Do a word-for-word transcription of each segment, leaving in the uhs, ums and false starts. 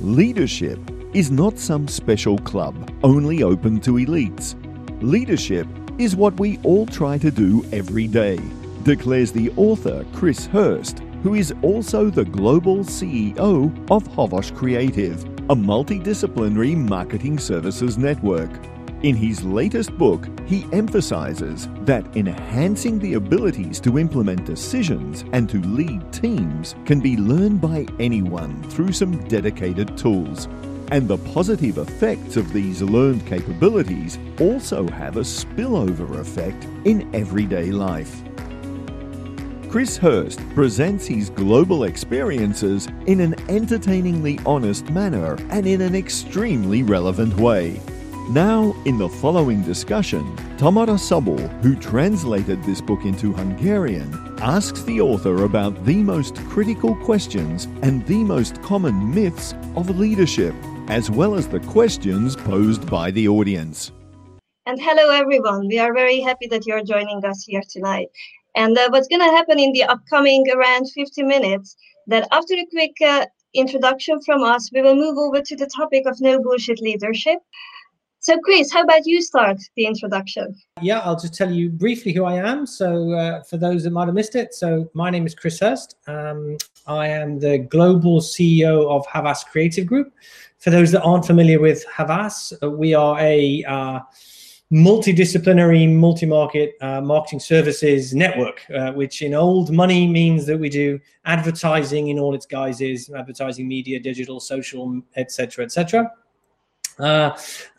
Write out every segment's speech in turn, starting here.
Leadership is not some special club only open to elites. Leadership is what we all try to do every day, declares the author Chris Hurst, who is also the global C E O of Havas Creative, a multidisciplinary marketing services network. In his latest book, he emphasizes that enhancing the abilities to implement decisions and to lead teams can be learned by anyone through some dedicated tools. And the positive effects of these learned capabilities also have a spillover effect in everyday life. Chris Hurst presents his global experiences in an entertainingly honest manner and in an extremely relevant way. Now, in the following discussion, Tamara Szabol, who translated this book into Hungarian, asks the author about the most critical questions and the most common myths of leadership, as well as the questions posed by the audience. And hello, everyone. We are very happy that you're joining us here tonight. And uh, what's going to happen in the upcoming around fifty minutes, that after a quick uh, introduction from us, we will move over to the topic of no bullshit leadership. So, Chris, how about you start the introduction? Yeah, I'll just tell you briefly who I am. So, uh, for those that might have missed it, so my name is Chris Hurst. Um, I am the global C E O of Havas Creative Group. For those that aren't familiar with Havas, uh, we are a... Uh, multidisciplinary, multi-market uh, marketing services network, uh, which in old money means that we do advertising in all its guises, advertising, media, digital, social, et cetera, et cetera. Uh,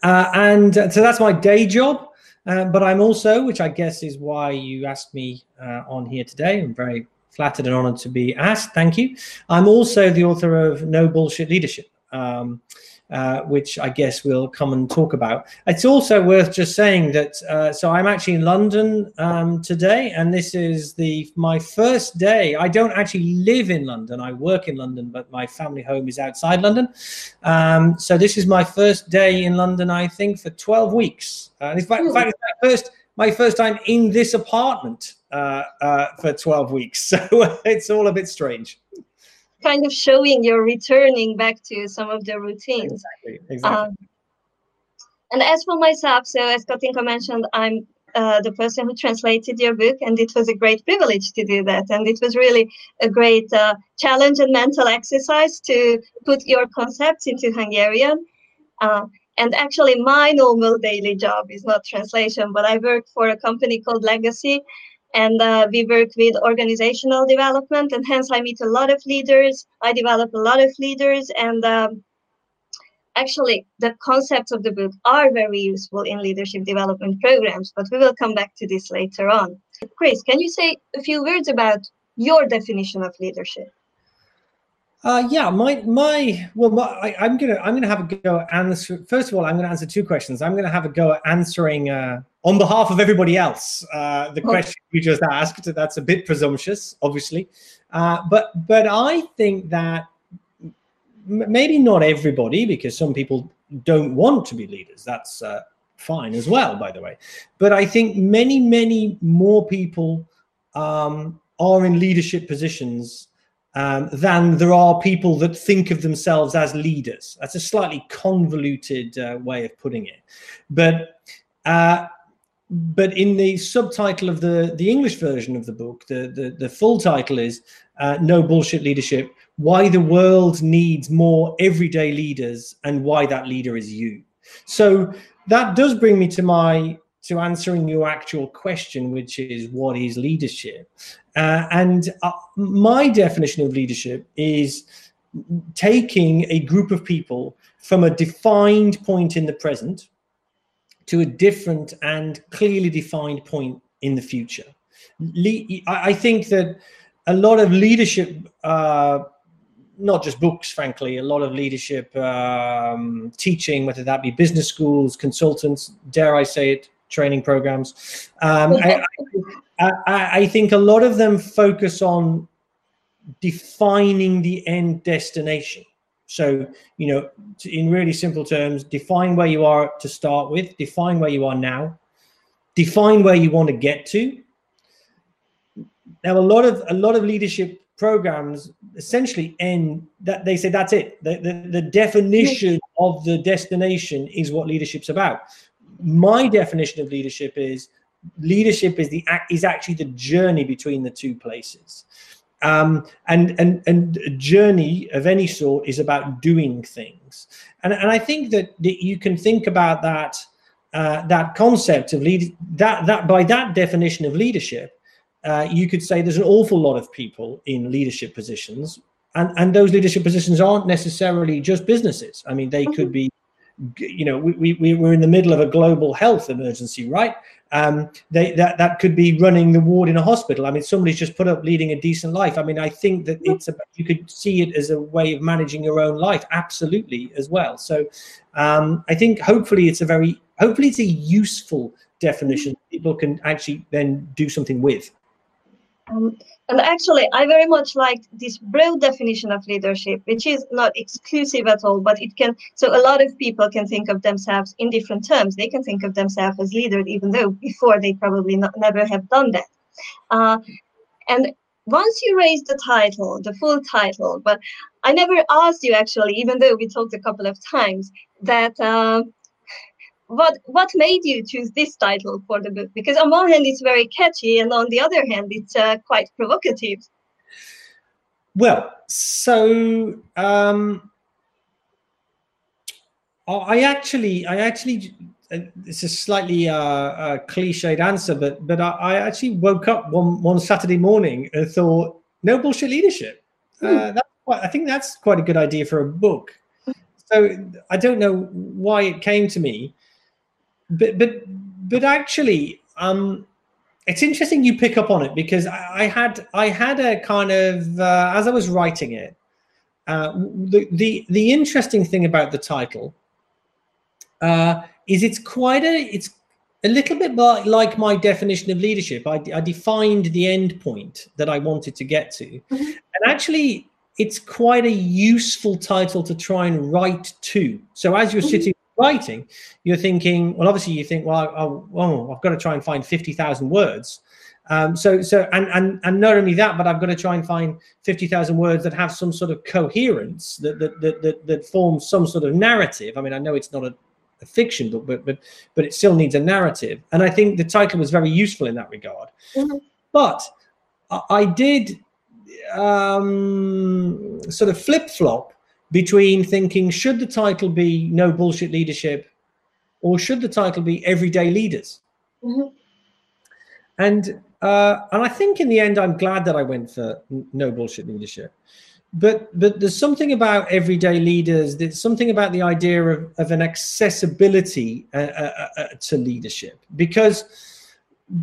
uh, and uh, so that's my day job. Uh, but I'm also, which I guess is why you asked me uh, on here today, I'm very flattered and honored to be asked. Thank you. I'm also the author of No Bullshit Leadership. Um, Uh, which I guess we'll come and talk about. It's also worth just saying that, uh, so I'm actually in London um, today, and this is the my first day. I don't actually live in London. I work in London, but my family home is outside London. Um, so this is my first day in London, I think, for twelve weeks. Uh, and in fact, in fact, it's my first, my first time in this apartment uh, uh, for twelve weeks. So it's all a bit strange. Kind of showing you're returning back to some of the routines. Exactly, exactly. Um, and as for myself, so as Katinka mentioned, I'm uh, the person who translated your book, and it was a great privilege to do that. And it was really a great uh, challenge and mental exercise to put your concepts into Hungarian. Uh, and actually, my normal daily job is not translation, but I work for a company called Legacy. And uh, we work with organizational development, and hence I meet a lot of leaders. I develop a lot of leaders, and um, actually the concepts of the book are very useful in leadership development programs, but we will come back to this later on. Chris, can you say a few words about your definition of leadership? Uh, yeah, my my well, my, I, I'm gonna I'm gonna have a go at answer. First of all, I'm gonna answer two questions. I'm gonna have a go at answering uh, on behalf of everybody else uh, the oh. question you just asked. That's a bit presumptuous, obviously, uh, but but I think that m- maybe not everybody, because some people don't want to be leaders. That's uh, fine as well, by the way. But I think many many more people um, are in leadership positions Um, than there are people that think of themselves as leaders. That's a slightly convoluted uh, way of putting it. But uh, but in the subtitle of the, the English version of the book, the, the, the full title is uh, No Bullshit Leadership, Why the World Needs More Everyday Leaders and Why That Leader Is You. So that does bring me to my... to answering your actual question, which is what is leadership? Uh, and uh, my definition of leadership is taking a group of people from a defined point in the present to a different and clearly defined point in the future. Le- I think that a lot of leadership, uh, not just books, frankly, a lot of leadership um, teaching, whether that be business schools, consultants, dare I say it, training programs. Um, I, I, I think a lot of them focus on defining the end destination. So, you know, in really simple terms, define where you are to start with, define where you are now, define where you want to get to. Now, a lot of a lot of leadership programs essentially end that they say that's it. The, the, the definition of the destination is what leadership's about. My definition of leadership is leadership is the is actually the journey between the two places. Um, and, and, and a journey of any sort is about doing things. And, and I think that, that you can think about that, uh, that concept of lead that, that by that definition of leadership, uh, you could say there's an awful lot of people in leadership positions, and, and those leadership positions aren't necessarily just businesses. I mean, they could be, you know, we, we we're in the middle of a global health emergency, right? Um, they, that, that could be running the ward in a hospital. I mean, somebody's just put up leading a decent life. I mean, I think that it's about, you could see it as a way of managing your own life, absolutely, as well. So um, I think hopefully it's a very, hopefully it's a useful definition people can actually then do something with. Um, and actually, I very much liked this broad definition of leadership, which is not exclusive at all, but it can, so a lot of people can think of themselves in different terms. They can think of themselves as leaders, even though before they probably not, never have done that. Uh, and once you raise the title, the full title, but I never asked you actually, even though we talked a couple of times, that... Uh, What what made you choose this title for the book? Because on one hand, it's very catchy, and on the other hand, it's uh, quite provocative. Well, so um, I actually, I actually, it's a slightly uh, uh, cliched answer, but but I, I actually woke up one one Saturday morning and thought, no bullshit leadership. Hmm. Uh, that's quite, I think that's quite a good idea for a book. So I don't know why it came to me. But but but actually, um, it's interesting you pick up on it, because I, I had I had a kind of uh, as I was writing it, uh, the the the interesting thing about the title uh, is it's quite a it's a little bit like, like my definition of leadership. I, I defined the end point that I wanted to get to, mm-hmm. and actually it's quite a useful title to try and write to. So as you're mm-hmm. sitting. Writing, you're thinking, well, obviously you think, well, I'll, oh, I've got to try and find fifty thousand words. Um, so, so, and, and, and not only that, but I've got to try and find fifty thousand words that have some sort of coherence that, that, that, that, that forms some sort of narrative. I mean, I know it's not a, a fiction book, but, but, but it still needs a narrative. And I think the title was very useful in that regard, mm-hmm. but I, I did um, sort of flip-flop between thinking, should the title be No Bullshit Leadership, or should the title be Everyday Leaders? Mm-hmm. And uh, and I think in the end, I'm glad that I went for No Bullshit Leadership. But but there's something about everyday leaders, there's something about the idea of, of an accessibility uh, uh, uh, to leadership. Because,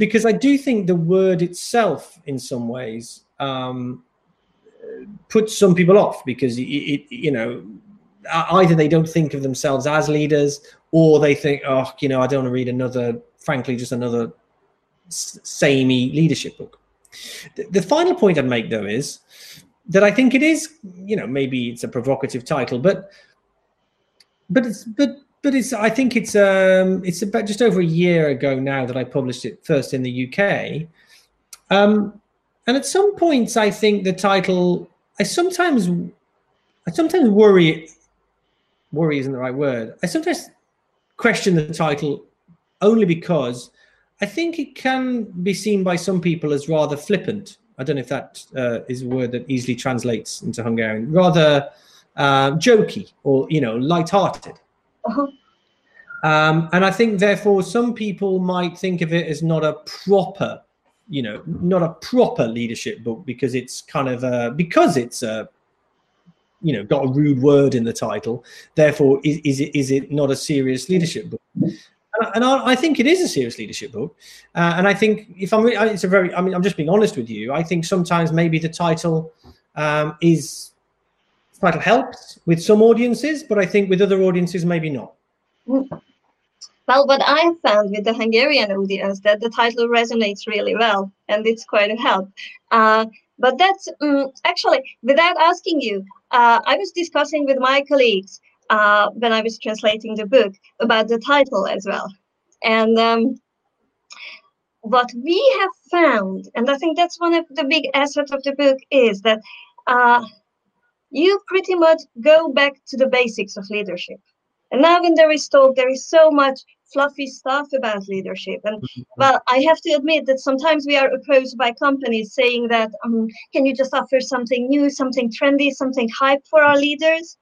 because I do think the word itself, in some ways, um, put some people off, because it, it, you know, either they don't think of themselves as leaders, or they think, oh, you know, I don't want to read another, frankly, just another samey leadership book. The, the final point I'd make, though, is that I think it is, you know, maybe it's a provocative title, but but it's but but it's I think it's um it's about just over a year ago now that I published it first in the U K. Um, And at some points, I think the title, I sometimes, I sometimes worry, worry isn't the right word. I sometimes question the title only because I think it can be seen by some people as rather flippant. I don't know if that uh, is a word that easily translates into Hungarian, rather uh, jokey, or, you know, lighthearted. Uh-huh. Um, and I think therefore some people might think of it as not a proper, you know, not a proper leadership book, because it's kind of a, because it's a, you know, got a rude word in the title. Therefore, is, is it is it not a serious leadership book? And, and I, I think it is a serious leadership book. Uh, and I think if I'm, re- it's a very, I mean, I'm just being honest with you. I think sometimes maybe the title um, is, the title helps with some audiences, but I think with other audiences, maybe not. Mm. Well, what I found with the Hungarian audience, that the title resonates really well, and it's quite a help. Uh, but that's um, actually, without asking you, uh, I was discussing with my colleagues uh, when I was translating the book about the title as well. And um, what we have found, and I think that's one of the big assets of the book, is that uh, you pretty much go back to the basics of leadership. And now when there is talk, there is so much fluffy stuff about leadership. And well, I have to admit that sometimes we are approached by companies saying that, um, can you just offer something new, something trendy, something hype for our leaders?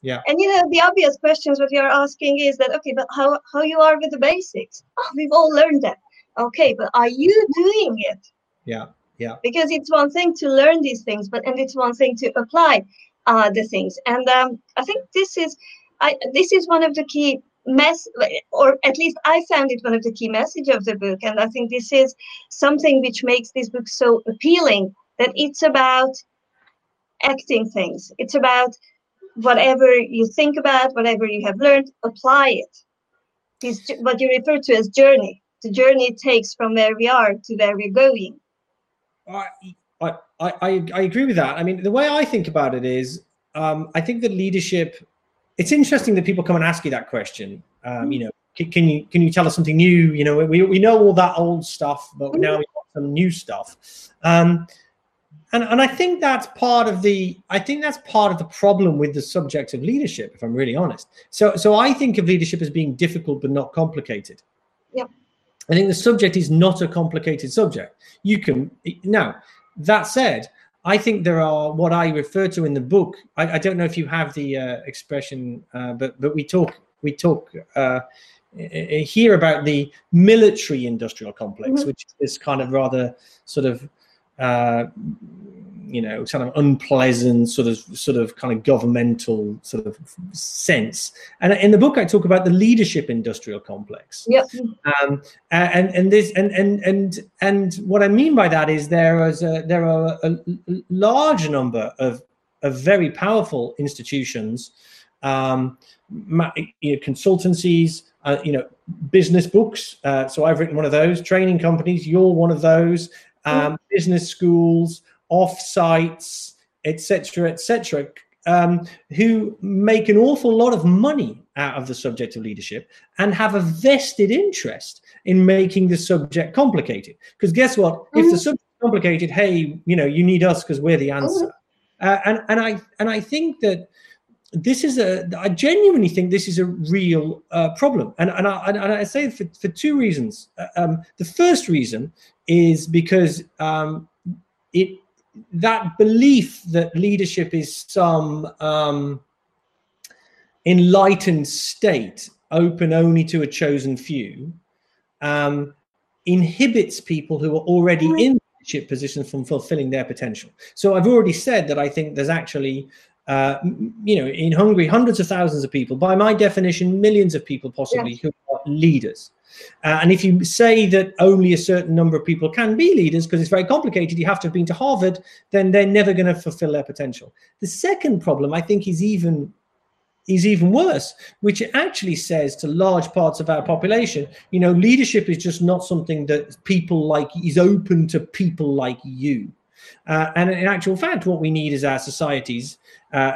Yeah. And you know, the obvious questions that we are asking is that, okay, but how, how you are with the basics? Oh, we've all learned that. Okay, but are you doing it? Yeah, yeah. Because it's one thing to learn these things, but and it's one thing to apply uh, the things. And um, I think this is, I this is one of the key mess, or at least I found it one of the key messages of the book. And I think this is something which makes this book so appealing, that it's about acting things. It's about whatever you think about, whatever you have learned, apply it. It's what you refer to as journey. The journey takes from where we are to where we're going. I I I, I agree with that. I mean, the way I think about it is, um, I think that leadership. It's interesting that people come and ask you that question. Um, you know, can, can you can you tell us something new? You know, we we know all that old stuff, but now we got some new stuff. Um, and and I think that's part of the I think that's part of the problem with the subject of leadership, if I'm really honest. So so I think of leadership as being difficult but not complicated. Yeah. I think the subject is not a complicated subject. You can now. That said, I think there are what I refer to in the book. I, I don't know if you have the uh, expression, uh, but but we talk we talk uh, here about the military-industrial complex, mm-hmm. which is kind of rather sort of uh, you know kind of unpleasant sort of sort of kind of governmental sort of sense. And in the book, I talk about the leadership-industrial complex. Yep. Um, and and this and and and and what I mean by that is there is a, there are a large number of of very powerful institutions, um, you know, consultancies, uh, you know, business books. Uh, so I've written one of those. Training companies. You're one of those. Um, business schools, off-sites, et cetera, et cetera, um, who make an awful lot of money out of the subject of leadership and have a vested interest in making the subject complicated. Because guess what? Mm-hmm. If the subject is complicated, hey, you know, you need us because we're the answer. Mm-hmm. uh, and and I and I think that this is a. I genuinely think this is a real uh, problem, and and I, and I say it for for two reasons. Uh, um, the first reason is because um, it. That belief that leadership is some um, enlightened state, open only to a chosen few, um, inhibits people who are already in leadership positions from fulfilling their potential. So I've already said that I think there's actually, uh, you know, in Hungary, hundreds of thousands of people, by my definition, millions of people possibly yeah. who are leaders. Uh, and if you say that only a certain number of people can be leaders because it's very complicated, you have to have been to Harvard, then they're never going to fulfill their potential. The second problem, I think, is even is even worse, which it actually says to large parts of our population, you know, leadership is just not something that people like is open to people like you. Uh, and in actual fact, what we need is our societies, uh,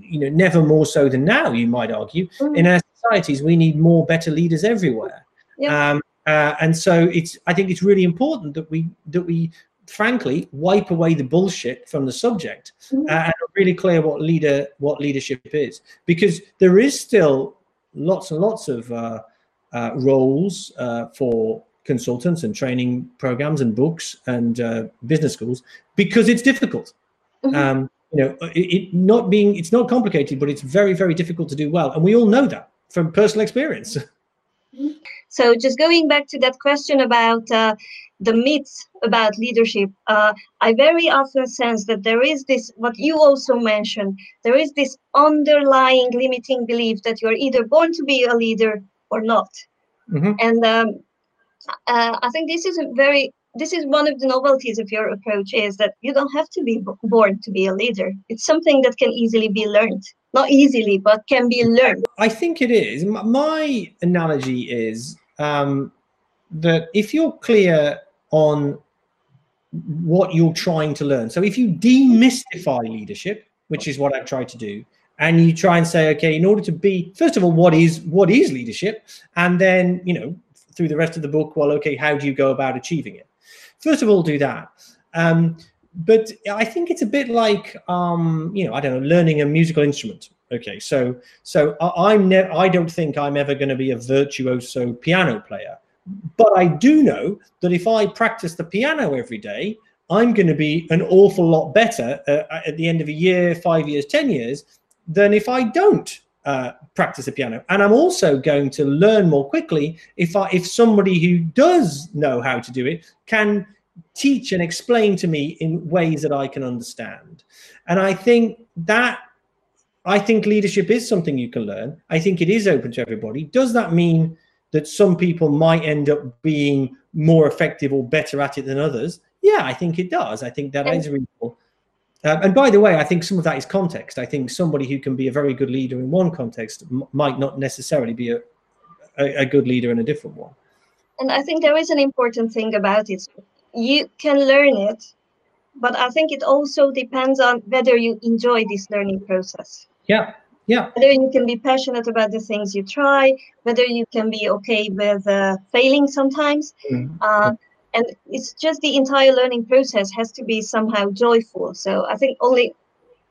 you know, never more so than now, you might argue, mm. in our societies, we need more better leaders everywhere. Yep. Um, uh, and so it's. I think it's really important that we that we frankly wipe away the bullshit from the subject mm-hmm. uh, and really clear what leader what leadership is, because there is still lots and lots of uh, uh, roles uh, for consultants and training programs and books and uh, business schools because it's difficult. Mm-hmm. Um, you know, it, it not being it's not complicated, but it's very very difficult to do well, and we all know that from personal experience. Mm-hmm. So just going back to that question about uh, the myths about leadership, uh, I very often sense that there is this, what you also mentioned, there is this underlying limiting belief that you're either born to be a leader or not. Mm-hmm. And um, uh, I think this is a very, this is one of the novelties of your approach is that you don't have to be b- born to be a leader. It's something that can easily be learned. Not easily, but can be learned. I think it is. My analogy is, Um, that if you're clear on what you're trying to learn, so if you demystify leadership, which is what I've tried to do, and you try and say, okay, in order to be, first of all, what is what is leadership? And then, you know, through the rest of the book, well, okay, how do you go about achieving it? First of all, do that. Um, but I think it's a bit like, um, you know, I don't know, learning a musical instrument. Okay, so so I, I'm ne- I don't think I'm ever going to be a virtuoso piano player. But I do know that if I practice the piano every day, I'm going to be an awful lot better uh, at the end of a year, five years, ten years, than if I don't uh, practice the piano. And I'm also going to learn more quickly if I, if somebody who does know how to do it can teach and explain to me in ways that I can understand. And I think that, I think leadership is something you can learn. I think it is open to everybody. Does that mean that some people might end up being more effective or better at it than others? Yeah, I think it does. I think that and, is reasonable. Um, and by the way, I think some of that is context. I think somebody who can be a very good leader in one context m- might not necessarily be a, a, a good leader in a different one. And I think there is an important thing about it. You can learn it, but I think it also depends on whether you enjoy this learning process. Yeah. Yeah. Whether you can be passionate about the things you try, whether you can be okay with uh, failing sometimes. Mm-hmm. Uh, and it's just the entire learning process has to be somehow joyful. So I think only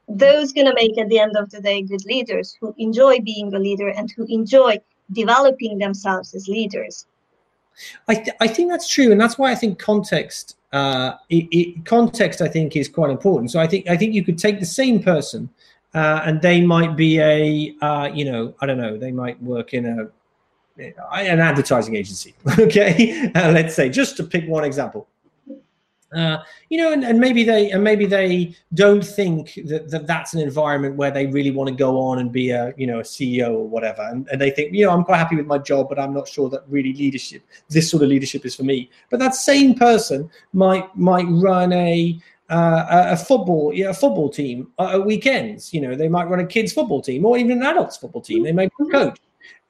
those going to make at the end of the day good leaders who enjoy being a leader and who enjoy developing themselves as leaders. I, th- I think that's true. And that's why I think context, uh, it, it, context, I think, is quite important. So I think I think you could take the same person. Uh, and they might be a, uh, you know, I don't know, they might work in a an advertising agency, okay? Uh, let's say, just to pick one example. Uh, you know, and, and maybe they and maybe they don't think that, that that's an environment where they really want to go on and be a, you know, a C E O or whatever. And, and they think, you know, I'm quite happy with my job, but I'm not sure that really leadership, this sort of leadership is for me. But that same person might might run a... Uh, a football, yeah, a football team uh, at weekends. You know, they might run a kids' football team or even an adults' football team. They might be a coach,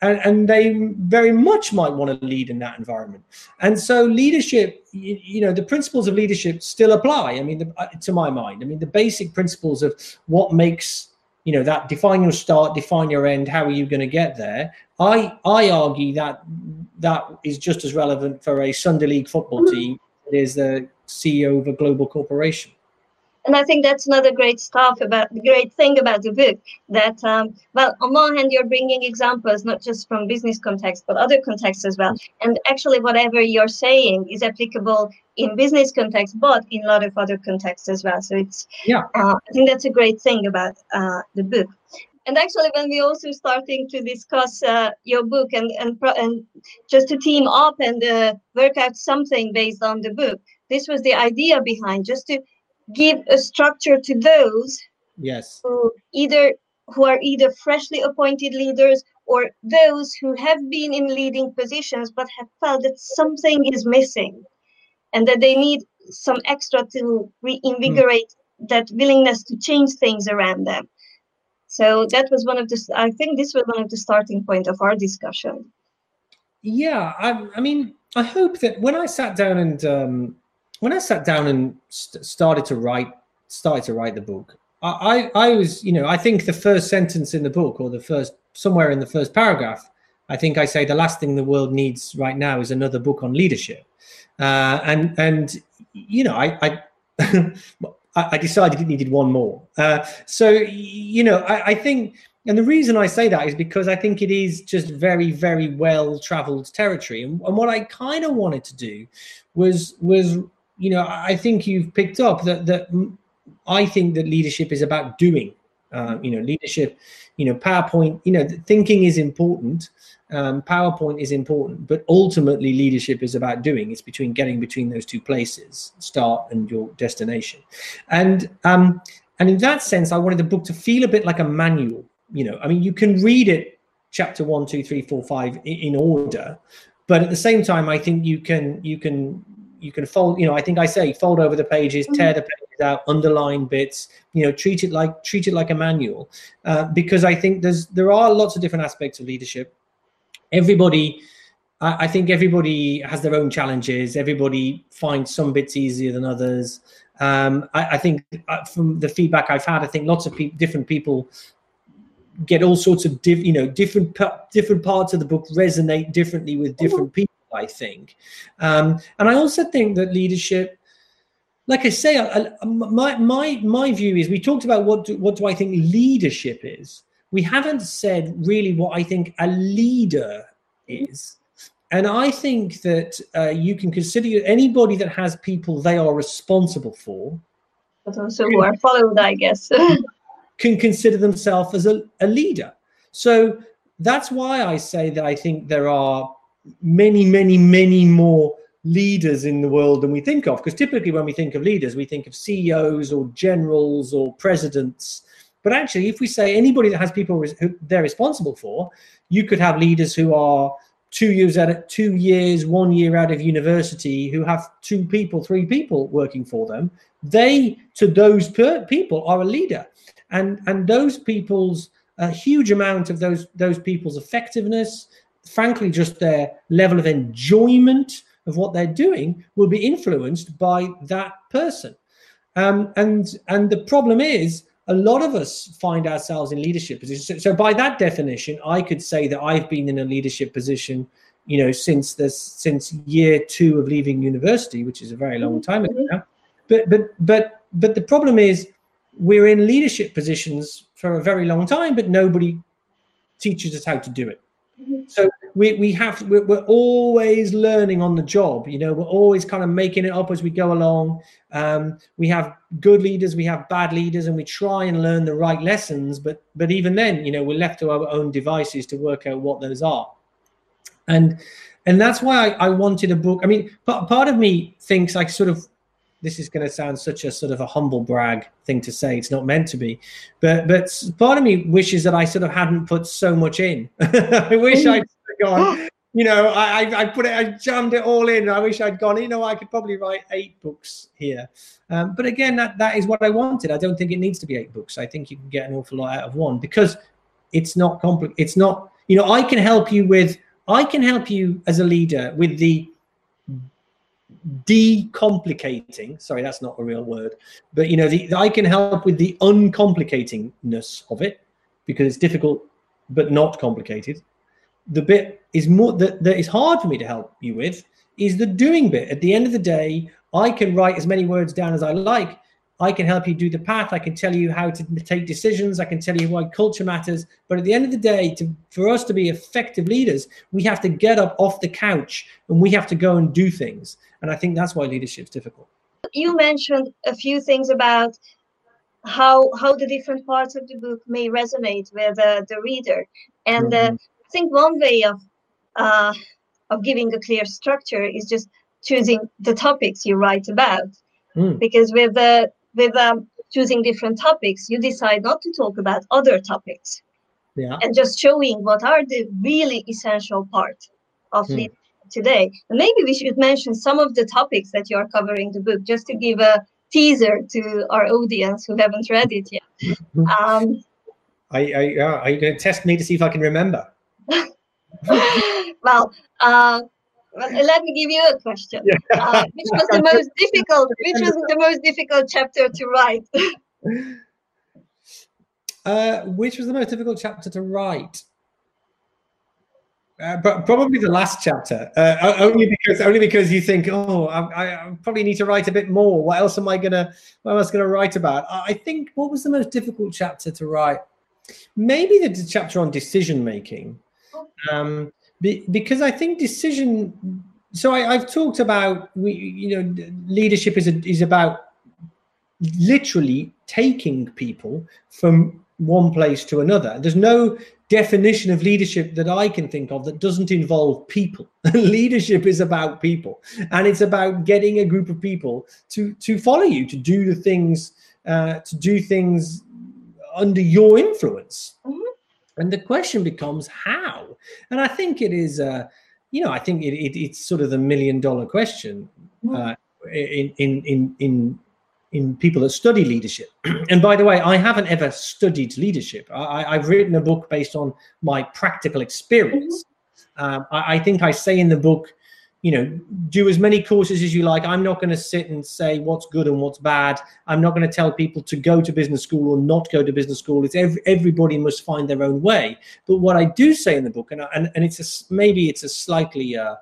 and, and they very much might want to lead in that environment. And so, leadership, you, you know, the principles of leadership still apply. I mean, the, uh, to my mind, I mean, the basic principles of what makes, you know, that define your start, define your end. How are you going to get there? I I argue that that is just as relevant for a Sunday league football team as it is the C E O of a global corporation. And I think that's another great stuff about the great thing about the book that, um, well, on one hand, you're bringing examples, not just from business context, but other contexts as well. And actually, whatever you're saying is applicable in business context, but in a lot of other contexts as well. So it's, yeah, uh, I think that's a great thing about uh, the book. And actually, when we also starting to discuss uh, your book and, and, and just to team up and uh, work out something based on the book, this was the idea behind, just to give a structure to those yes. who either who are either freshly appointed leaders or those who have been in leading positions but have felt that something is missing and that they need some extra to reinvigorate mm. that willingness to change things around them. So that was one of the, I think this was one of the starting point of our discussion. Yeah, I, I mean, I hope that when I sat down and... Um, When I sat down and st- started to write, started to write the book, I, I, I was, you know, I think the first sentence in the book, or the first somewhere in the first paragraph, I think I say the last thing the world needs right now is another book on leadership, uh, and and you know, I I, I decided it needed one more. Uh, so you know, I, I think. And the reason I say that is because I think it is just very, very well-traveled territory. And, and what I kind of wanted to do was, was you know, I think you've picked up that that I think that leadership is about doing. Um, you know, leadership, you know, PowerPoint, you know, thinking is important. Um, PowerPoint is important, but ultimately leadership is about doing. It's between getting between those two places, start and your destination. And um, and in that sense, I wanted the book to feel a bit like a manual. You know, I mean, you can read it, chapter one, two, three, four, five in order, but at the same time, I think you can, you can, you can fold. You know, I think I say fold over the pages, mm-hmm. tear the pages out, underline bits. You know, treat it like treat it like a manual, uh, because I think there's there are lots of different aspects of leadership. Everybody, I, I think everybody has their own challenges. Everybody finds some bits easier than others. Um, I, I think uh, from the feedback I've had, I think lots of pe- different people. Get all sorts of diff, you know different different parts of the book resonate differently with different people, I think. Um, and I also think that leadership, like I say, I, I, my, my, my view is, we talked about what do, what do I think leadership is. We haven't said really what I think a leader is. And I think that uh, you can consider anybody that has people they are responsible for, but also who are followed, I guess, can consider themselves as a, a leader. So that's why I say that I think there are many, many, many more leaders in the world than we think of. Because typically when we think of leaders, we think of C E Os or generals or presidents. But actually, if we say anybody that has people res- who they're responsible for, you could have leaders who are two years out of two years, one year out of university, who have two people, three people working for them. They, to those per- people, are a leader. And and those people's, a huge amount of those those people's effectiveness, frankly, just their level of enjoyment of what they're doing, will be influenced by that person. Um, and and the problem is, a lot of us find ourselves in leadership positions. So, so by that definition, I could say that I've been in a leadership position, you know, since this since year two of leaving university, which is a very long time ago now. But but but but the problem is, we're in leadership positions for a very long time, but nobody teaches us how to do it. So we we have we're, we're always learning on the job. You know, we're always kind of making it up as we go along. Um, we have good leaders, we have bad leaders, and we try and learn the right lessons. But but even then, you know, we're left to our own devices to work out what those are. And and that's why I, I wanted a book. I mean, part part of me thinks I sort of. This is going to sound such a sort of a humble brag thing to say. It's not meant to be. But but part of me wishes that I sort of hadn't put so much in. I wish I'd gone, you know, I I put it, I jammed it all in. I wish I'd gone, you know, I could probably write eight books here. Um, but again, that, that is what I wanted. I don't think it needs to be eight books. I think you can get an awful lot out of one, because it's not compli- It's not, you know, I can help you with, I can help you as a leader with the, decomplicating, sorry, that's not a real word, but you know, the, the I can help with the uncomplicatingness of it, because it's difficult but not complicated. The bit is more that, that is hard for me to help you with is the doing bit. At the end of the day, I can write as many words down as I like. I can help you do the path. I can tell you how to take decisions. I can tell you why culture matters. But at the end of the day, to, for us to be effective leaders, we have to get up off the couch and we have to go and do things. And I think that's why leadership's difficult. You mentioned a few things about how how the different parts of the book may resonate with uh, the reader. And mm-hmm. uh, I think one way of uh, of giving a clear structure is just choosing the topics you write about. Mm. Because with the uh, With um, choosing different topics, you decide not to talk about other topics, yeah. and just showing what are the really essential part of mm. leadership today. And maybe we should mention some of the topics that you are covering in the book, just to give a teaser to our audience who haven't read it yet. Um, I, I, uh, are you going to test me to see if I can remember? well, uh, Well, let me give you a question. Yeah. Uh, which was the most difficult? Which was the most difficult chapter to write? uh, which was the most difficult chapter to write? Uh, but probably the last chapter. Uh, only because only because you think, oh, I, I probably need to write a bit more. What else am I gonna? What else gonna write about? I think what was the most difficult chapter to write? Maybe the chapter on decision making. Um, Because I think decision. So I, I've talked about we, you know, leadership is a, is about literally taking people from one place to another. There's no definition of leadership that I can think of that doesn't involve people. Leadership is about people, and it's about getting a group of people to to follow you, to do the things, uh, to do things under your influence. Mm-hmm. And the question becomes how, and I think it is, uh, you know, I think it, it, it's sort of the million-dollar question uh, in in in in people that study leadership. And by the way, I haven't ever studied leadership. I, I've written a book based on my practical experience. Um, I, I think I say in the book, you know, do as many courses as you like. I'm not going to sit and say what's good and what's bad. I'm not going to tell people to go to business school or not go to business school. It's every, everybody must find their own way. But what I do say in the book, and and, and it's a, maybe it's a slightly uh,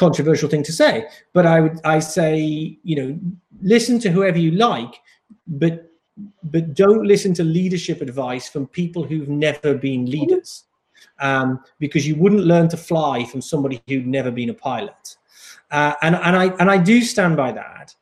controversial thing to say, but I would I say, you know, listen to whoever you like, but but don't listen to leadership advice from people who've never been leaders, um, because you wouldn't learn to fly from somebody who'd never been a pilot. Uh, and and I and I do stand by that.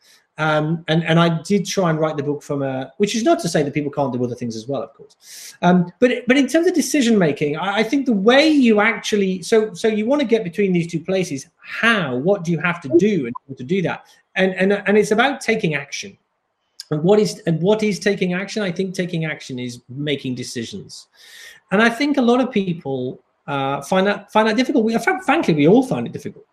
Um, and, and I did try and write the book from a, which is not to say that people can't do other things as well, of course. Um, but but in terms of decision-making, I, I think the way you actually, so so you want to get between these two places. How, what do you have to do in order to do that? And, and, and it's about taking action. And what is and what is taking action? I think taking action is making decisions. And I think a lot of people uh, find that find that difficult. We, in fact, frankly, we all find it difficult.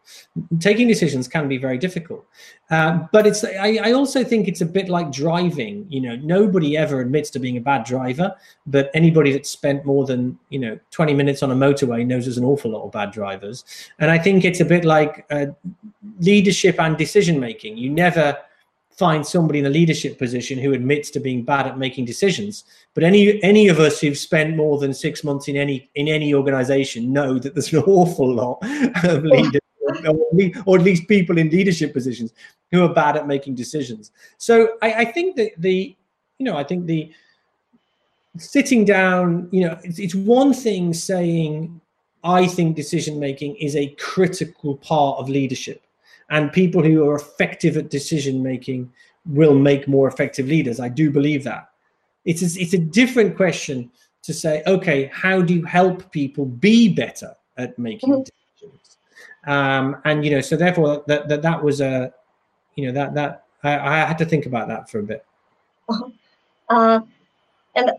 Taking decisions can be very difficult. Uh, but it's I, I also think it's a bit like driving. You know, nobody ever admits to being a bad driver, but anybody that's spent more than you know twenty minutes on a motorway knows there's an awful lot of bad drivers. And I think it's a bit like uh, leadership and decision making. You never find somebody in a leadership position who admits to being bad at making decisions. But any any of us who've spent more than six months in any in any organization know that there's an awful lot of leaders, or at least people in leadership positions, who are bad at making decisions. So I, I think that the, you know, I think the sitting down, you know, it's, it's one thing saying, I think decision-making is a critical part of leadership, and people who are effective at decision-making will make more effective leaders. I do believe that. It's a, it's a different question to say, okay, how do you help people be better at making decisions? Um, and, you know, so therefore that that, that was a, you know, that, that I, I had to think about that for a bit. Uh, and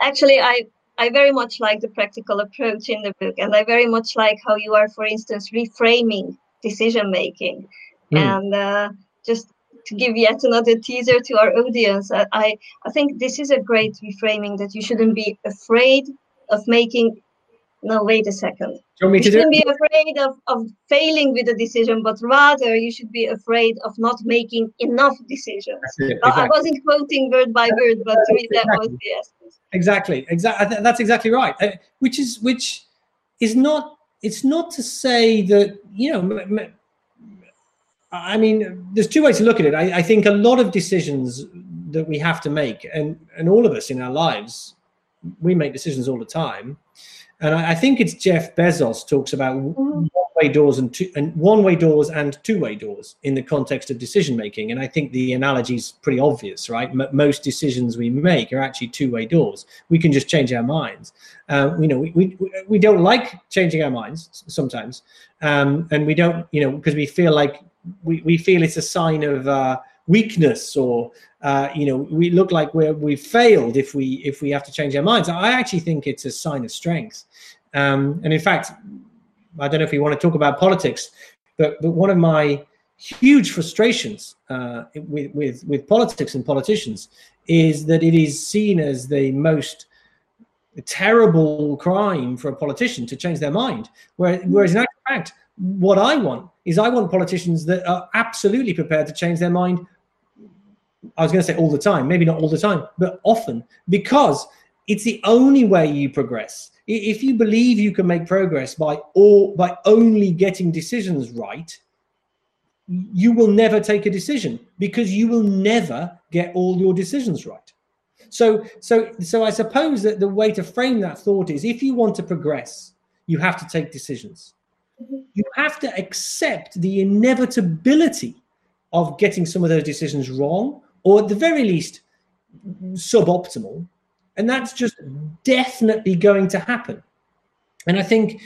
actually, I, I very much like the practical approach in the book. And I very much like how you are, for instance, reframing decision making. Mm. And uh, just to give yet another teaser to our audience, I, I I think this is a great reframing, that you shouldn't be afraid of making. No, wait a second. You, you shouldn't be afraid of, of failing with a decision, but rather you should be afraid of not making enough decisions. Exactly. I wasn't quoting word by word, but to me that was the essence. Exactly. Exactly. That's exactly right. Uh, which is which is not. It's not to say that, you know, I mean, there's two ways to look at it. I, I think a lot of decisions that we have to make, and, and all of us in our lives, we make decisions all the time. And I, I think it's Jeff Bezos talks about one-way doors and, two, and one-way doors and two-way doors in the context of decision-making. And I think the analogy is pretty obvious, right? M- most decisions we make are actually two-way doors. We can just change our minds. Um, you know, we, we we don't like changing our minds sometimes, um, and we don't, you know, because we feel like we, we feel it's a sign of uh, weakness, or uh, you know, we look like we're we've failed if we if we have to change our minds. I actually think it's a sign of strength, um, and in fact, I don't know if you want to talk about politics, but but one of my huge frustrations uh, with, with with politics and politicians is that it is seen as the most a terrible crime for a politician to change their mind. Whereas in fact, what I want is I want politicians that are absolutely prepared to change their mind. I was going to say all the time, maybe not all the time, but often, because it's the only way you progress. If you believe you can make progress by all, by only getting decisions right, you will never take a decision, because you will never get all your decisions right. So, so, so I suppose that the way to frame that thought is, if you want to progress, you have to take decisions. You have to accept the inevitability of getting some of those decisions wrong, or at the very least, suboptimal. And that's just definitely going to happen. And I think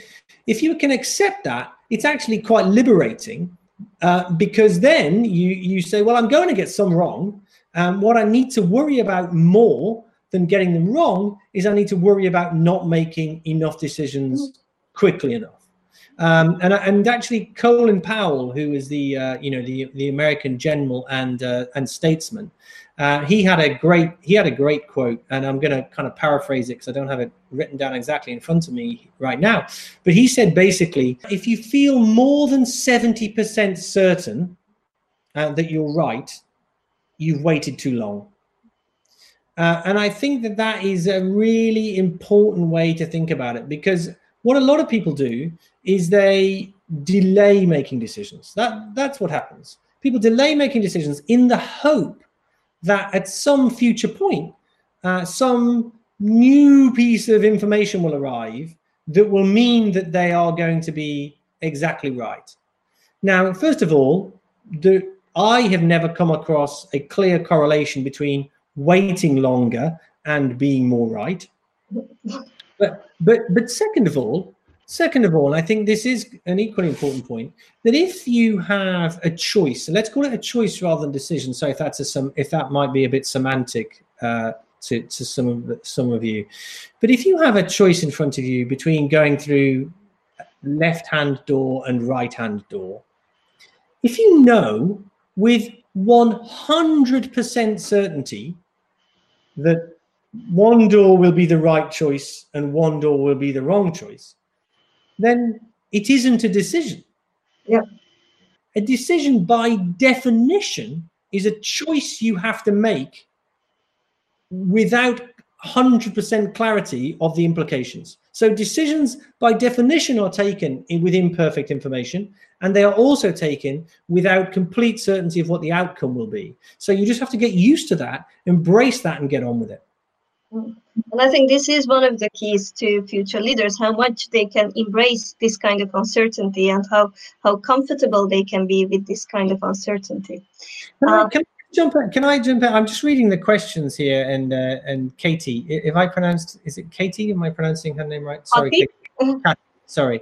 if you can accept that, it's actually quite liberating, uh, because then you, you say, well, I'm going to get some wrong. Um, what I need to worry about more than getting them wrong is I need to worry about not making enough decisions quickly enough. Um, and, and actually, Colin Powell, who is the uh, you know the the American general and uh, and statesman, uh, he had a great he had a great quote, and I'm going to kind of paraphrase it because I don't have it written down exactly in front of me right now. But he said basically, if you feel more than seventy percent certain uh, that you're right, you've waited too long. Uh, and I think that that is a really important way to think about it, because what a lot of people do is they delay making decisions. That, that's what happens. People delay making decisions in the hope that at some future point, uh, some new piece of information will arrive that will mean that they are going to be exactly right. Now, first of all, the, I have never come across a clear correlation between waiting longer and being more right. But, but, but second of all, second of all, I think this is an equally important point, that if you have a choice, and let's call it a choice rather than decision. So if that's a, some, if that might be a bit semantic uh, to, to some of the, some of you, but if you have a choice in front of you between going through left-hand door and right-hand door, if you know with one hundred percent certainty that one door will be the right choice and one door will be the wrong choice, then it isn't a decision. Yeah. A decision by definition is a choice you have to make without one hundred percent clarity of the implications. So decisions by definition are taken in, with imperfect information, and they are also taken without complete certainty of what the outcome will be. So you just have to get used to that, embrace that, and get on with it. And I think this is one of the keys to future leaders, how much they can embrace this kind of uncertainty and how, how comfortable they can be with this kind of uncertainty. Can, um, I, can I jump in? Can I jump in? I'm just reading the questions here, and uh, and Katie, if I pronounced, is it Katie? Am I pronouncing her name right? Sorry, Katie. Sorry.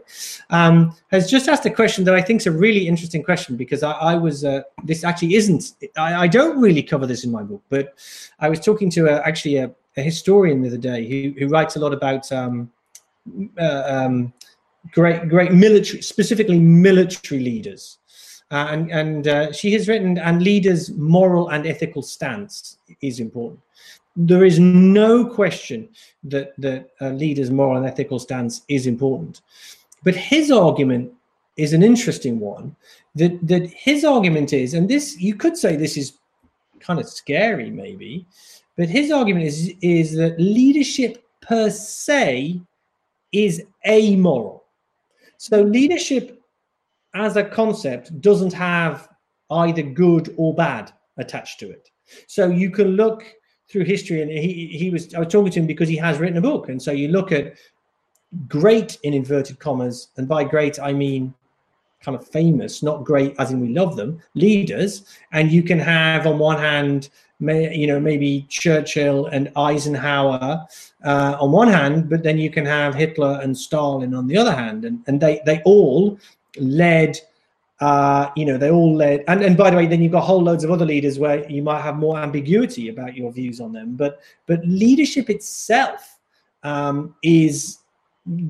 Um, has just asked a question that I think is a really interesting question, because I, I was, uh, this actually isn't, I, I don't really cover this in my book, but I was talking to a, actually a, a historian the other day who, who writes a lot about um, uh, um, great, great military, specifically military leaders. Uh, and and uh, she has written, and leaders' moral and ethical stance is important. There is no question that, that a leader's moral and ethical stance is important. But his argument is an interesting one, that, that his argument is, and this, you could say this is kind of scary maybe, but his argument is, is that leadership per se is amoral. So leadership as a concept doesn't have either good or bad attached to it. So you can look through history, and he, he was, I was talking to him because he has written a book. And so you look at great, in inverted commas, and by great, I mean kind of famous, not great as in we love them, leaders. And you can have on one hand, May, you know, maybe Churchill and Eisenhower uh, on one hand, but then you can have Hitler and Stalin on the other hand, and, and they they all led, uh, you know, they all led. And, and by the way, then you've got whole loads of other leaders where you might have more ambiguity about your views on them. But but leadership itself um, is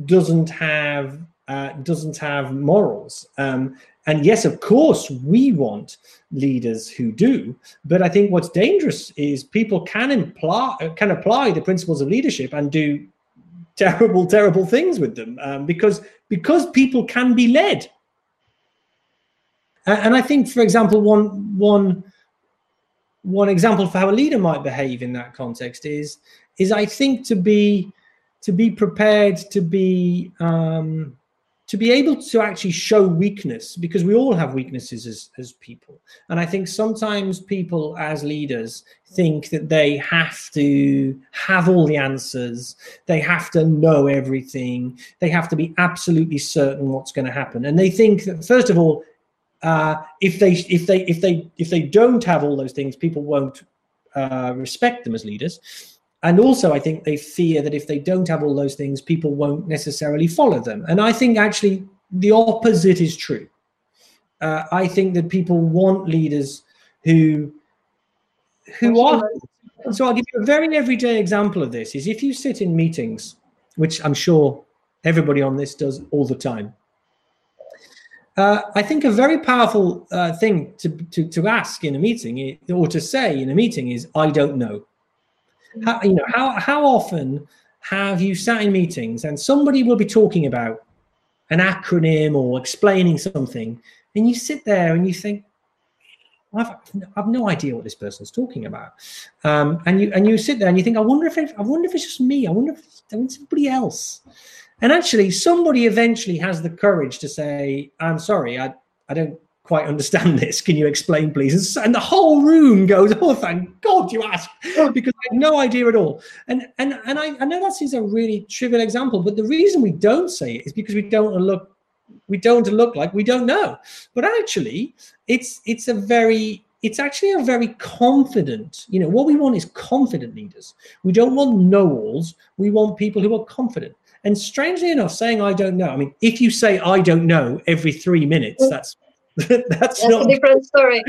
doesn't have uh, doesn't have morals. Um, And yes, of course, we want leaders who do. But I think what's dangerous is people can imply, can apply the principles of leadership and do terrible, terrible things with them um, because, because people can be led. And I think, for example, one, one, one example for how a leader might behave in that context is, is I think, to be, to be prepared to be... Um, to be able to actually show weakness, because we all have weaknesses as, as people. And I think sometimes people as leaders think that they have to have all the answers, they have to know everything, they have to be absolutely certain what's going to happen. And they think that, first of all, uh, if they if they if they if they don't have all those things, people won't uh, respect them as leaders. And also, I think they fear that if they don't have all those things, people won't necessarily follow them. And I think actually the opposite is true. Uh, I think that people want leaders who, who are. So I'll give you a very everyday example of this, is if you sit in meetings, which I'm sure everybody on this does all the time. Uh, I think a very powerful uh, thing to, to, to ask in a meeting, or to say in a meeting, is, I don't know. How, you know, how, how often have you sat in meetings and somebody will be talking about an acronym or explaining something, and you sit there and you think, I've, I've no idea what this person's talking about. Um, and you and you sit there and you think, I wonder if it, I wonder if it's just me. I wonder if it's, I wonder if it's somebody else. And actually, somebody eventually has the courage to say, I'm sorry, I, I don't quite understand this. Can you explain, please? And, so, and the whole room goes, oh, thank God you asked, because I had no idea at all. And and and I, I know that seems a really trivial example, but the reason we don't say it is because we don't look we don't look like we don't know. But actually, it's it's a very It's actually a very confident, you know, what we want is confident leaders. We don't want know-alls. We want people who are confident. And strangely enough, saying I don't know, I mean, if you say I don't know every three minutes, that's that's, that's not a different story.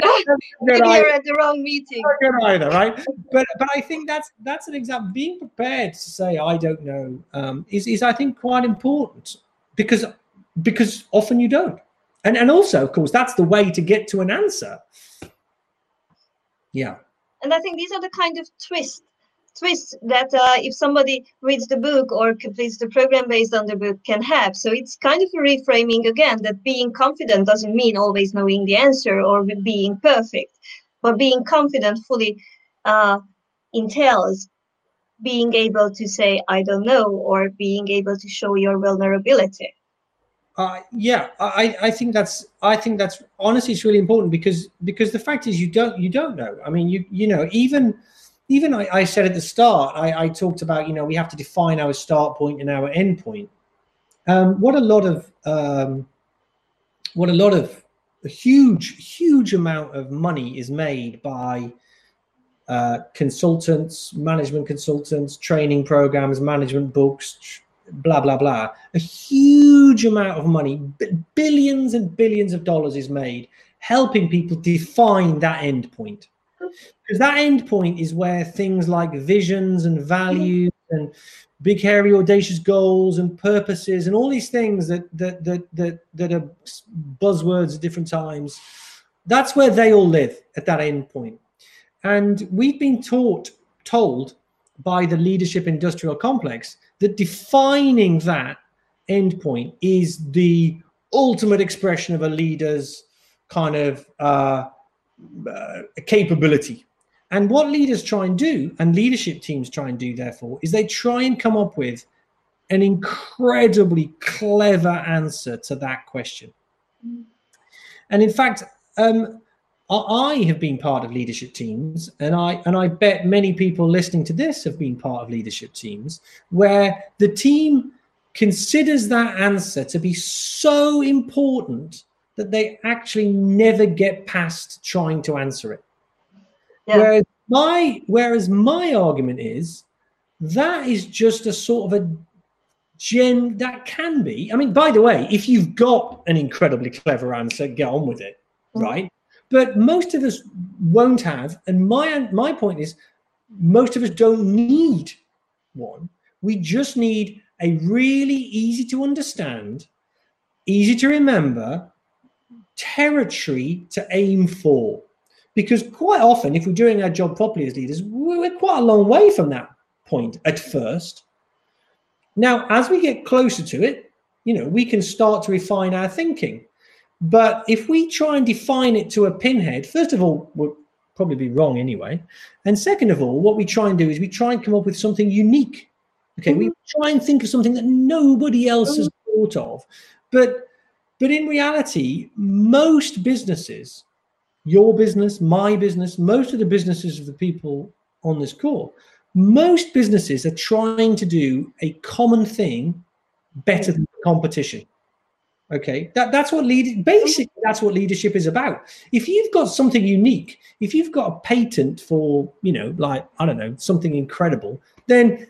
Maybe you're at the wrong meeting. Not good either, right? But but I think that's that's an example. Being prepared to say I don't know um, is is I think quite important, because because often you don't, and and also of course that's the way to get to an answer. Yeah, and I think these are the kind of twists twists that uh, if somebody reads the book or completes the program based on the book can have. So it's kind of a reframing again, that being confident doesn't mean always knowing the answer or being perfect, but being confident fully uh, entails being able to say I don't know, or being able to show your vulnerability. Uh, yeah, I, I think that's I think that's honestly it's really important, because because the fact is you don't you don't know. I mean, you you know, even even I, I said at the start, I, I talked about, you know, we have to define our start point and our end point. Um, what a lot of um, what a lot of a huge, huge amount of money is made by uh, consultants, management consultants, training programs, management books, tr- blah, blah, blah. A huge amount of money, b- billions and billions of dollars is made helping people define that end point. Because that end point is where things like visions and values and big, hairy, audacious goals and purposes and all these things that that that that, that are buzzwords at different times, that's where they all live, at that end point. And we've been taught, told by the leadership industrial complex, that defining that endpoint is the ultimate expression of a leader's kind of uh, uh, capability. And what leaders try and do, and leadership teams try and do, therefore, is they try and come up with an incredibly clever answer to that question. And in fact, um, I have been part of leadership teams, and I and I bet many people listening to this have been part of leadership teams, where the team considers that answer to be so important that they actually never get past trying to answer it. Yeah. Whereas my whereas my argument is that is just a sort of a gem that can be. I mean, by the way, if you've got an incredibly clever answer, get on with it, mm-hmm. right? But most of us won't have, and my my point is, most of us don't need one. We just need a really easy to understand, easy to remember territory to aim for. Because quite often, if we're doing our job properly as leaders, we're quite a long way from that point at first. Now, as we get closer to it, you know, we can start to refine our thinking. But if we try and define it to a pinhead, first of all, we'll probably be wrong anyway. And second of all, what we try and do is we try and come up with something unique. Okay, mm-hmm. we try and think of something that nobody else has thought of. But, but in reality, most businesses, your business, my business, most of the businesses of the people on this call, most businesses are trying to do a common thing better than the competition. Okay, that, that's what lead, basically that's what leadership is about. If you've got something unique, if you've got a patent for, you know, like, I don't know, something incredible, then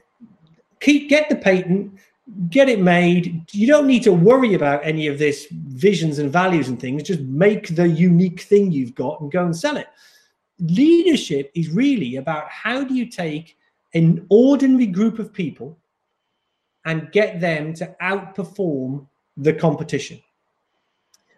keep get the patent, get it made. You don't need to worry about any of this visions and values and things. Just make the unique thing you've got and go and sell it. Leadership is really about, how do you take an ordinary group of people and get them to outperform the competition?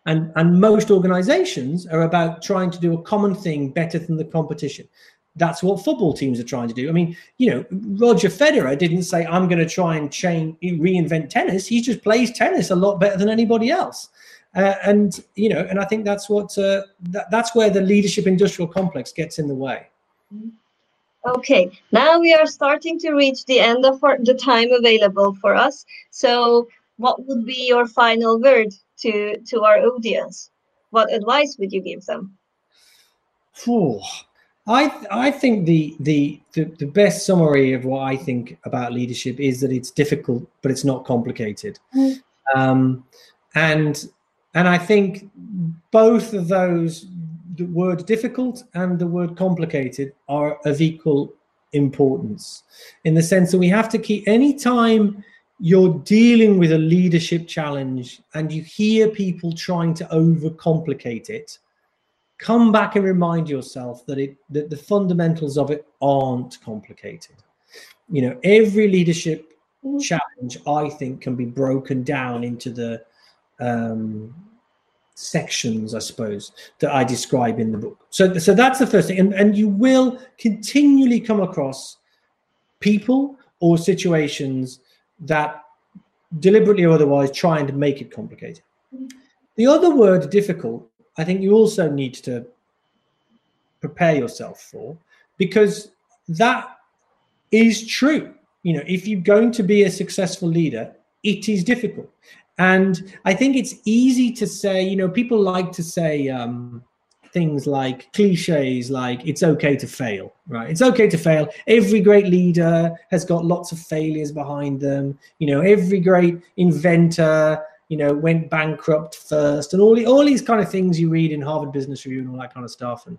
And and most organizations are about trying to do a common thing better than the competition. That's what football teams are trying to do. I mean, you know, Roger Federer didn't say, I'm going to try and change, reinvent tennis. He just plays tennis a lot better than anybody else. Uh, and, you know, and I think that's what, uh, th- that's where the leadership industrial complex gets in the way. Okay, now we are starting to reach the end of our, the time available for us. So what would be your final word to, to our audience? What advice would you give them? Oh, I, I think the, the, the, the best summary of what I think about leadership is that it's difficult, but it's not complicated. Mm. Um, and, and I think both of those, the word difficult and the word complicated, are of equal importance, in the sense that we have to keep, any time you're dealing with a leadership challenge and you hear people trying to overcomplicate it, come back and remind yourself that it that the fundamentals of it aren't complicated. You know, every leadership challenge, I think, can be broken down into the um, sections, I suppose, that I describe in the book. So, so that's the first thing. And, and you will continually come across people or situations that deliberately or otherwise trying to make it complicated. The other word, difficult, I think you also need to prepare yourself for, because that is true. You know, if you're going to be a successful leader, it is difficult. And I think it's easy to say, you know, people like to say um, things like cliches, like it's okay to fail, right? It's okay to fail. Every great leader has got lots of failures behind them. You know, every great inventor, you know, went bankrupt first, and all the, all these kind of things you read in Harvard Business Review and all that kind of stuff. And,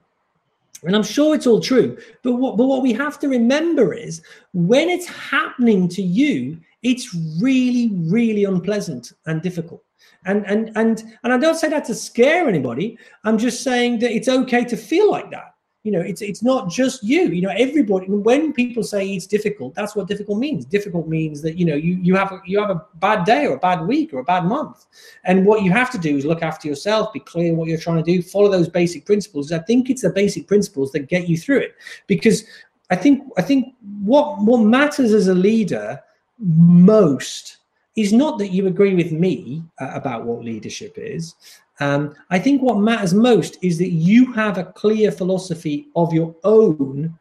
and I'm sure it's all true. But what, but what we have to remember is, when it's happening to you, it's really, really unpleasant and difficult. And, and, and, and I don't say that to scare anybody. I'm just saying that it's okay to feel like that. You know, it's, it's not just you, you know, everybody. When people say it's difficult, that's what difficult means. Difficult means that, you know, you, you have, a, you have a bad day or a bad week or a bad month. And what you have to do is look after yourself, be clear what you're trying to do, follow those basic principles. I think it's the basic principles that get you through it, because I think, I think what, what matters as a leader most is not that you agree with me uh, about what leadership is. Um, I think what matters most is that you have a clear philosophy of your own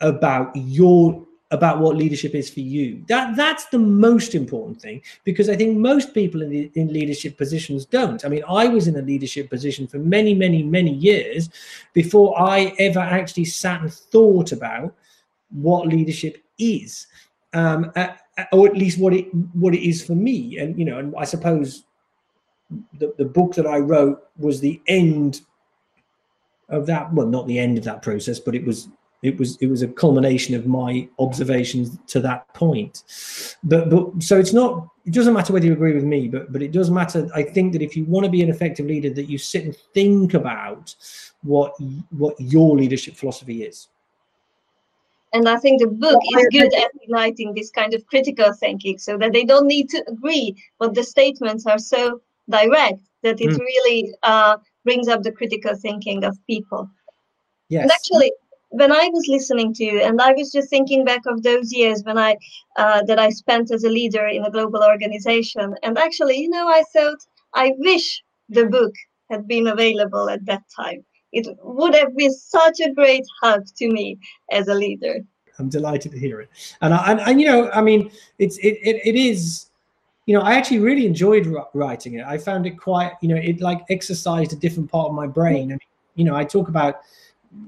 about your about what leadership is for you. That that's the most important thing, because I think most people in, the, in leadership positions don't. I mean, I was in a leadership position for many, many, many years before I ever actually sat and thought about what leadership is, um, or at least what it what it is for me. And you know, and I suppose. The, the book that I wrote was the end of that. Well, not the end of that process, but it was it was it was a culmination of my observations to that point. But but so it's not. It doesn't matter whether you agree with me, but but it does matter. I think that if you want to be an effective leader, that you sit and think about what what your leadership philosophy is. And I think the book is good at highlighting this kind of critical thinking, so that they don't need to agree, but the statements are so direct that it mm. really uh, brings up the critical thinking of people. Yes. And actually, when I was listening to you, and I was just thinking back of those years when I uh, that I spent as a leader in a global organization, and actually, you know, I thought, I wish the book had been available at that time. It would have been such a great help to me as a leader. I'm delighted to hear it. And, I, and, and you know, I mean, it's it it, it is... You know, I actually really enjoyed writing it. I found it quite, you know, it like exercised a different part of my brain. And, you know, I talk about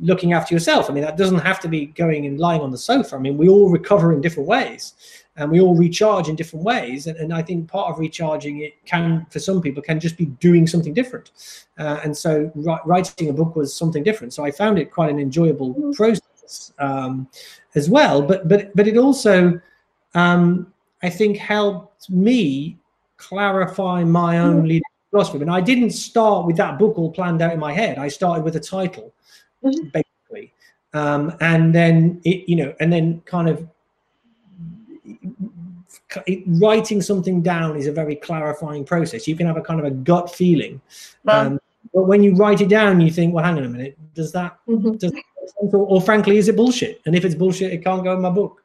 looking after yourself. I mean, that doesn't have to be going and lying on the sofa. I mean, we all recover in different ways and we all recharge in different ways. And, and I think part of recharging it can, for some people, can just be doing something different. Uh, and so writing a book was something different. So I found it quite an enjoyable process um, as well. But, but, but it also, um, I think, helped me clarify my own leadership philosophy. And I didn't start with that book all planned out in my head. I started with a title, mm-hmm. basically, um, and then it, you know, and then kind of it, writing something down is a very clarifying process. You can have a kind of a gut feeling, wow. um, but when you write it down, you think, "Well, hang on a minute, does that? Mm-hmm. Does that make sense? Or, or frankly, is it bullshit? And if it's bullshit, it can't go in my book."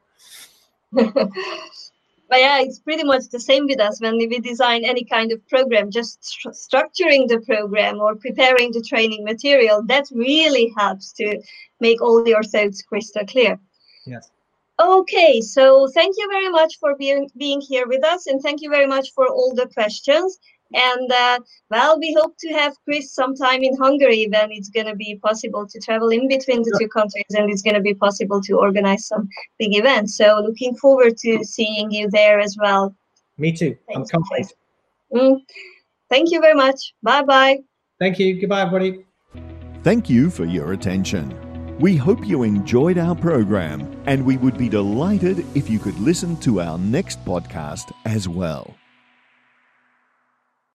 But yeah, it's pretty much the same with us when we design any kind of program, just st- structuring the program or preparing the training material. That really helps to make all your thoughts crystal clear. Yes. Okay, so thank you very much for being being here with us, and thank you very much for all the questions. And uh, well, we hope to have Chris sometime in Hungary when it's going to be possible to travel in between the two countries, and it's going to be possible to organize some big events. So looking forward to seeing you there as well. Me too. Thanks. I'm coming. Mm. Thank you very much. Bye-bye. Thank you. Goodbye, everybody. Thank you for your attention. We hope you enjoyed our program, and we would be delighted if you could listen to our next podcast as well.